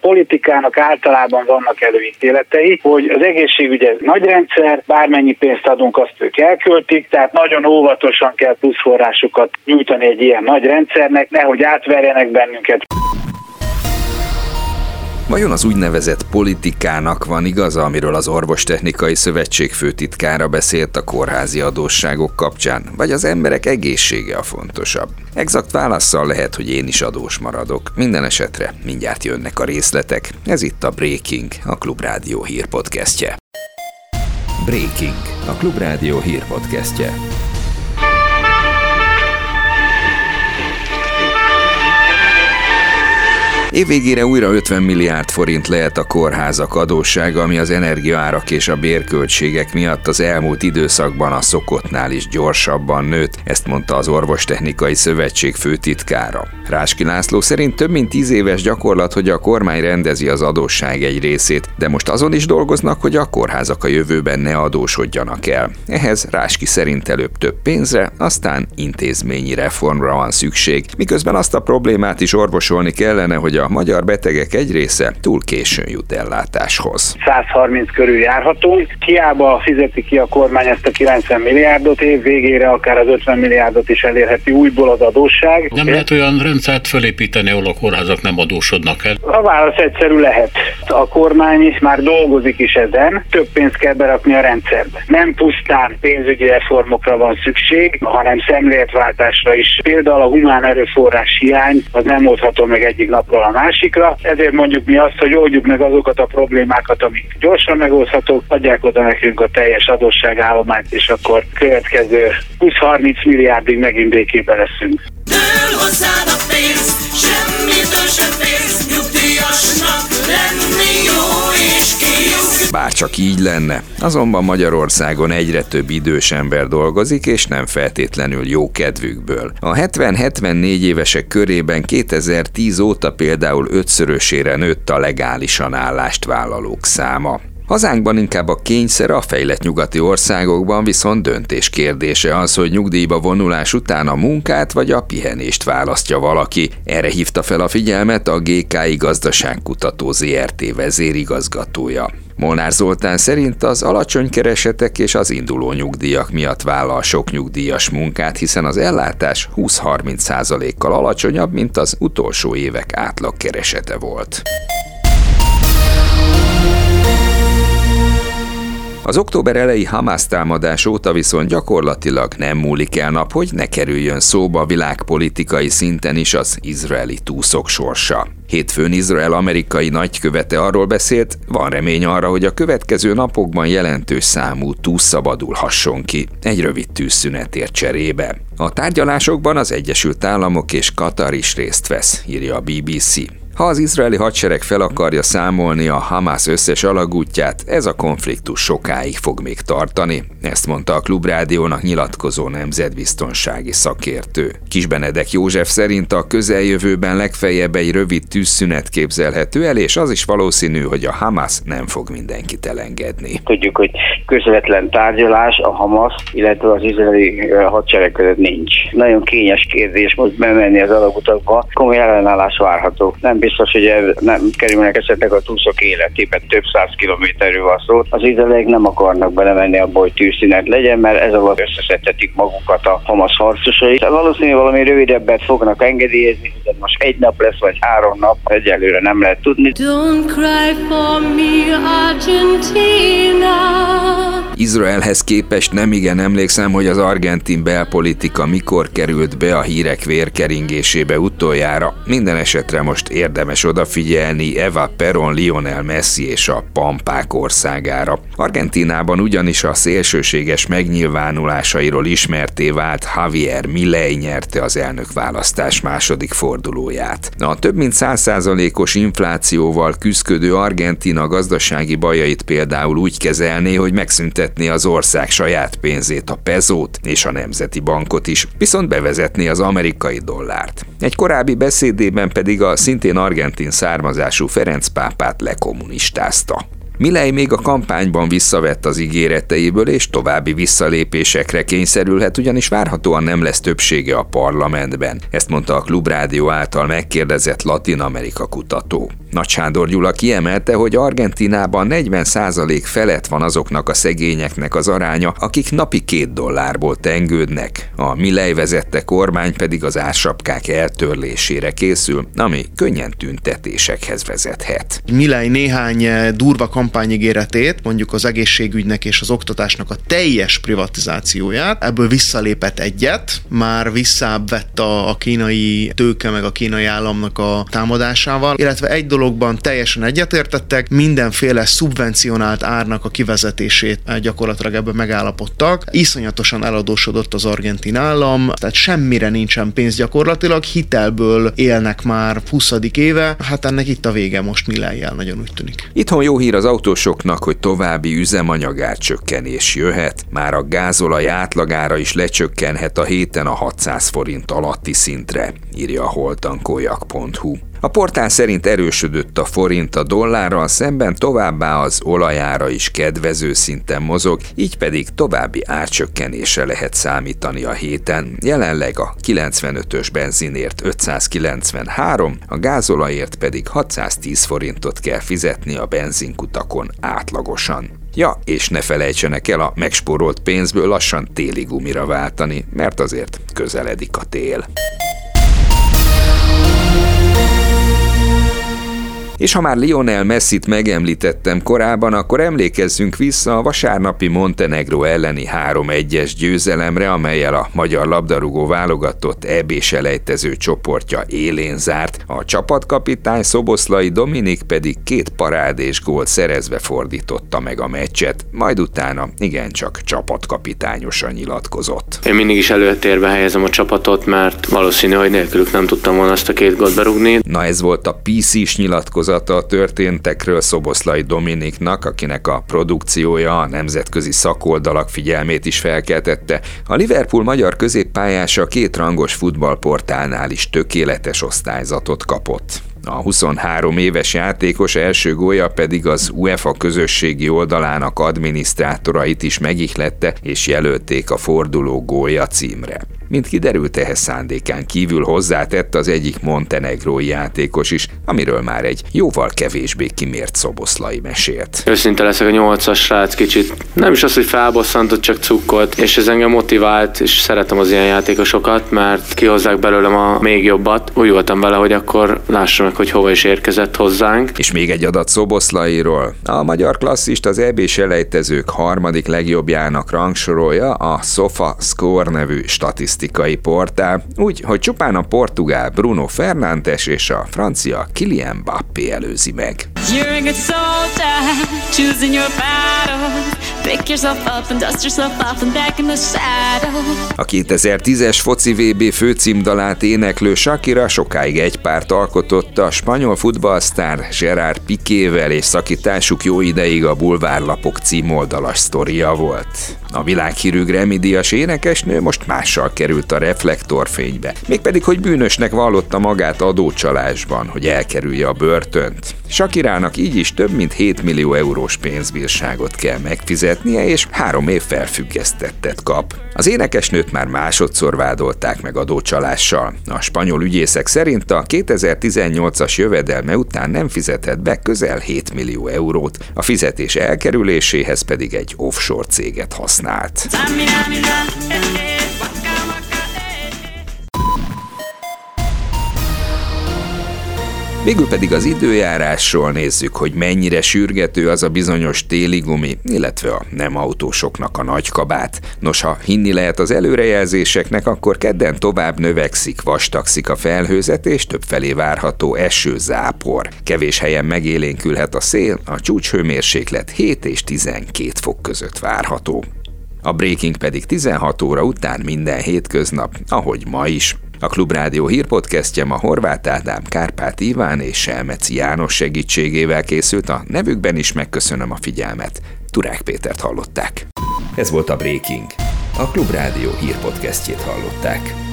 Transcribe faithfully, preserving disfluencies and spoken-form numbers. politikának általában vannak előítéletei, hogy az egészségügy egy nagy rendszer, bármennyi pénzt adunk, azt ők elköltik, tehát nagyon óvatosan kell plusz forrásokat nyújtani egy ilyen nagy rendszernek, nehogy átverjenek bennünket. Vajon az úgynevezett politikának van igaza, amiről az Orvostechnikai Szövetség főtitkára beszélt a kórházi adósságok kapcsán, vagy az emberek egészsége a fontosabb? Exakt válasszal lehet, hogy én is adós maradok. Minden esetre mindjárt jönnek a részletek. Ez itt a Breaking, a Klubrádió hírpodcastje. Breaking, a Klubrádió hírpodcastje. Évvégére újra ötven milliárd forint lehet a kórházak adóssága, ami az energiaárak és a bérköltségek miatt az elmúlt időszakban a szokottnál is gyorsabban nőtt, ezt mondta az Orvostechnikai Szövetség főtitkára. Ráski László szerint több mint tíz éves gyakorlat, hogy a kormány rendezi az adósság egy részét, de most azon is dolgoznak, hogy a kórházak a jövőben ne adósodjanak el. Ehhez Ráski szerint előbb több pénzre, aztán intézményi reformra van szükség, miközben azt a problémát is orvosolni kellene, hogy a magyar betegek egy része túl későn jut ellátáshoz. száz harminc körül járhatunk, hiába fizeti ki a kormány ezt a kilencven milliárdot, év végére akár az ötven milliárdot is elérheti újból az adósság. Nem lehet olyan rendszert fölépíteni, ahol a kórházak nem adósodnak el? A válasz egyszerű: lehet. A kormány már dolgozik is ezen, több pénzt kell berakni a rendszerbe. Nem pusztán pénzügyi reformokra van szükség, hanem szemléletváltásra is. Például a humán erőforrás hiány az nem oldható meg egyik napról a másikra, ezért mondjuk mi azt, hogy oldjuk meg azokat a problémákat, amik gyorsan megoldhatók, adják oda nekünk a teljes adósságállományt, és akkor következő húsz-harminc milliárdig megint békében leszünk. Dől hozzád a pénz, semmitől sem pénz, nyugdíjasnak lenni jó és kész. Bárcsak így lenne, azonban Magyarországon egyre több idős ember dolgozik, és nem feltétlenül jó kedvükből. A hetven-hetvennégy évesek körében kétezer-tíz óta például ötszörösére nőtt a legálisan állást vállalók száma. Hazánkban inkább a kényszer, a fejlett nyugati országokban viszont döntés kérdése az, hogy nyugdíjba vonulás után a munkát vagy a pihenést választja valaki. Erre hívta fel a figyelmet a gé ká i Gazdaságkutató zé er té vezérigazgatója. Molnár Zoltán szerint az alacsony keresetek és az induló nyugdíjak miatt vállal sok nyugdíjas munkát, hiszen az ellátás húsz-harminc százalékkal alacsonyabb, mint az utolsó évek átlagkeresete volt. Az október elejé Hamász támadás óta viszont gyakorlatilag nem múlik el nap, hogy ne kerüljön szóba világpolitikai szinten is az izraeli túszok sorsa. Hétfőn Izrael amerikai nagykövete arról beszélt, van remény arra, hogy a következő napokban jelentős számú túsz szabadulhasson ki, egy rövid tűzszünetért cserébe. A tárgyalásokban az Egyesült Államok és Katar is részt vesz, írja a bé bé cé. Ha az izraeli hadsereg fel akarja számolni a Hamász összes alagútját, ez a konfliktus sokáig fog még tartani. Ezt mondta a Klubrádiónak nyilatkozó nemzetbiztonsági szakértő. Kis Benedek József szerint a közeljövőben legfeljebb egy rövid tűzszünet képzelhető el, és az is valószínű, hogy a Hamász nem fog mindenkit elengedni. Tudjuk, hogy közvetlen tárgyalás a Hamász, illetve az izraeli hadsereg között nincs. Nagyon kényes kérdés, most bemenni az alagutakba, komoly ellenállás várható. Nem biztos, hogy ez nem kerülnek esetleg a túszok életében, több száz kilométerről van szó. Az izraeliek nem akarnak belemenni abba, hogy tűzszünet legyen, mert ez alatt összeszedhetik magukat a Hamász harcosai. Valószínűleg valami rövidebbet fognak engedélyezni, de most egy nap lesz, vagy három nap, egyelőre nem lehet tudni. Don't cry for me, Argentina. Izraelhez képest nemigen emlékszem, hogy az argentin belpolitika mikor került be a hírek vérkeringésébe utoljára. Minden esetre most érdemes odafigyelni Eva Perón, Lionel Messi és a pampák országára. Argentínában ugyanis a szélsőséges megnyilvánulásairól ismerté vált Javier Milei nyerte az elnökválasztás második fordulóját. A több mint száz százalékos inflációval küszködő Argentína gazdasági bajait például úgy kezelné, hogy megszüntetné az ország saját pénzét, a pezót és a nemzeti bankot is, viszont bevezetné az amerikai dollárt. Egy korábbi beszédében pedig a szintén argentin származású Ferenc pápát lekommunistázta. Milei még a kampányban visszavett az ígéreteiből, és további visszalépésekre kényszerülhet, ugyanis várhatóan nem lesz többsége a parlamentben. Ezt mondta a Klubrádió által megkérdezett Latin Amerika kutató. Nagy Sándor Gyula kiemelte, hogy Argentínában negyven százalék felett van azoknak a szegényeknek az aránya, akik napi két dollárból tengődnek. A Milei vezette kormány pedig az ársapkák eltörlésére készül, ami könnyen tüntetésekhez vezethet. Milei néhány durva kampányigéretét, mondjuk az egészségügynek és az oktatásnak a teljes privatizációját, ebből visszalépett egyet, már visszább vett a, a kínai tőke meg a kínai államnak a támadásával, illetve egy dologban teljesen egyetértettek, mindenféle szubvencionált árnak a kivezetését gyakorlatilag ebben megállapodtak. Iszonyatosan eladósodott az argentin állam, tehát semmire nincsen pénz gyakorlatilag, hitelből élnek már huszadik éve, hát ennek itt a vége most Mileijel nagyon úgy tűnik. Itthon jó hír az autósoknak, hogy további üzemanyagár csökkenés jöhet, már a gázolaj átlagára is lecsökkenhet a héten a hatszáz forint alatti szintre, írja a holtankolyak pont hu. A portál szerint erősödött a forint a dollárral szemben, továbbá az olajára is kedvező szinten mozog, így pedig további árcsökkenésre lehet számítani a héten. Jelenleg a kilencvenötös benzinért ötszázkilencvenhárom, a gázolajért pedig hatszáztíz forintot kell fizetni a benzinkutakon átlagosan. Ja, és ne felejtsenek el a megspórolt pénzből lassan téli gumira váltani, mert azért közeledik a tél. És ha már Lionel Messit megemlítettem korábban, akkor emlékezzünk vissza a vasárnapi Montenegró elleni három egyes győzelemre, amellyel a magyar labdarúgó válogatott é bé-selejtező csoportja élén zárt, a csapatkapitány Szoboszlai Dominik pedig két parádés gólt szerezve fordította meg a meccset, majd utána igencsak csapatkapitányosan nyilatkozott. Én mindig is előtérbe helyezem a csapatot, mert valószínű, hogy nélkülük nem tudtam volna azt a két gólt berúgni. Na ez volt a pé cés nyilatkozat a történtekről Szoboszlai Dominiknak, akinek a produkciója a nemzetközi szakoldalak figyelmét is felkeltette. A Liverpool magyar középpályása kétrangos futballportálnál is tökéletes osztályzatot kapott. A huszonhárom éves játékos első gólja pedig az UEFA közösségi oldalának adminisztrátorait is megihlette, és jelölték a forduló gólja címre. Mint kiderült, ehhez szándékán kívül hozzátett az egyik montenegrói játékos is, amiről már egy jóval kevésbé kimért Szoboszlai mesélt. Őszinte leszek, a nyolcas srác kicsit nem is az, hogy felbosszantott, csak cukkolt, és ez engem motivált, és szeretem az ilyen játékosokat, mert kihozzák belőlem a még jobbat. Úgy voltam vele, hogy akkor lássam meg, hogy hova is érkezett hozzánk. És még egy adat Szoboszlairól. A magyar klasszist az é bé-selejtezők harmadik legjobbjának rangsorolja a SofaScore nevű statisztikai portál, úgy, hogy csupán a portugál Bruno Fernandes és a francia Kylian Mbappé előzi meg. A kétezer-tízes foci vé bé főcímdalát éneklő Shakira sokáig egy párt alkototta a spanyol futballsztár Gerard Piquével, és szakításuk jó ideig a bulvárlapok címoldalas sztoria volt. A világhírű Grammy-díjas énekesnő most mással került a reflektorfénybe, mégpedig, hogy bűnösnek vallotta magát adócsalásban, hogy elkerülje a börtönt. Shakirának így is több mint hét millió eurós pénzbírságot kell megfizetnie, és három év felfüggesztettet kap. Az énekesnőt már másodszor vádolták meg adócsalással. A spanyol ügyészek szerint a kétezer-tizennyolcas jövedelme után nem fizetett be közel hét millió eurót, a fizetés elkerüléséhez pedig egy offshore céget használt. Végül pedig az időjárásról nézzük, hogy mennyire sürgető az a bizonyos téli gumi, illetve a nem autósoknak a nagy kabát. Nos, ha hinni lehet az előrejelzéseknek, akkor kedden tovább növekszik, vastagszik a felhőzet, és többfelé várható eső, zápor. Kevés helyen megélénkülhet a szél, a csúcshőmérséklet hét és tizenkét fok között várható. A Breaking pedig tizenhat óra után minden hétköznap, ahogy ma is. A Klubrádió hírpodcastje ma Horváth Ádám, Kárpát Iván és Selmeci János segítségével készült. A nevükben is megköszönöm a figyelmet. Turák Pétert hallották. Ez volt a Breaking. A Klubrádió hírpodcastjét hallották.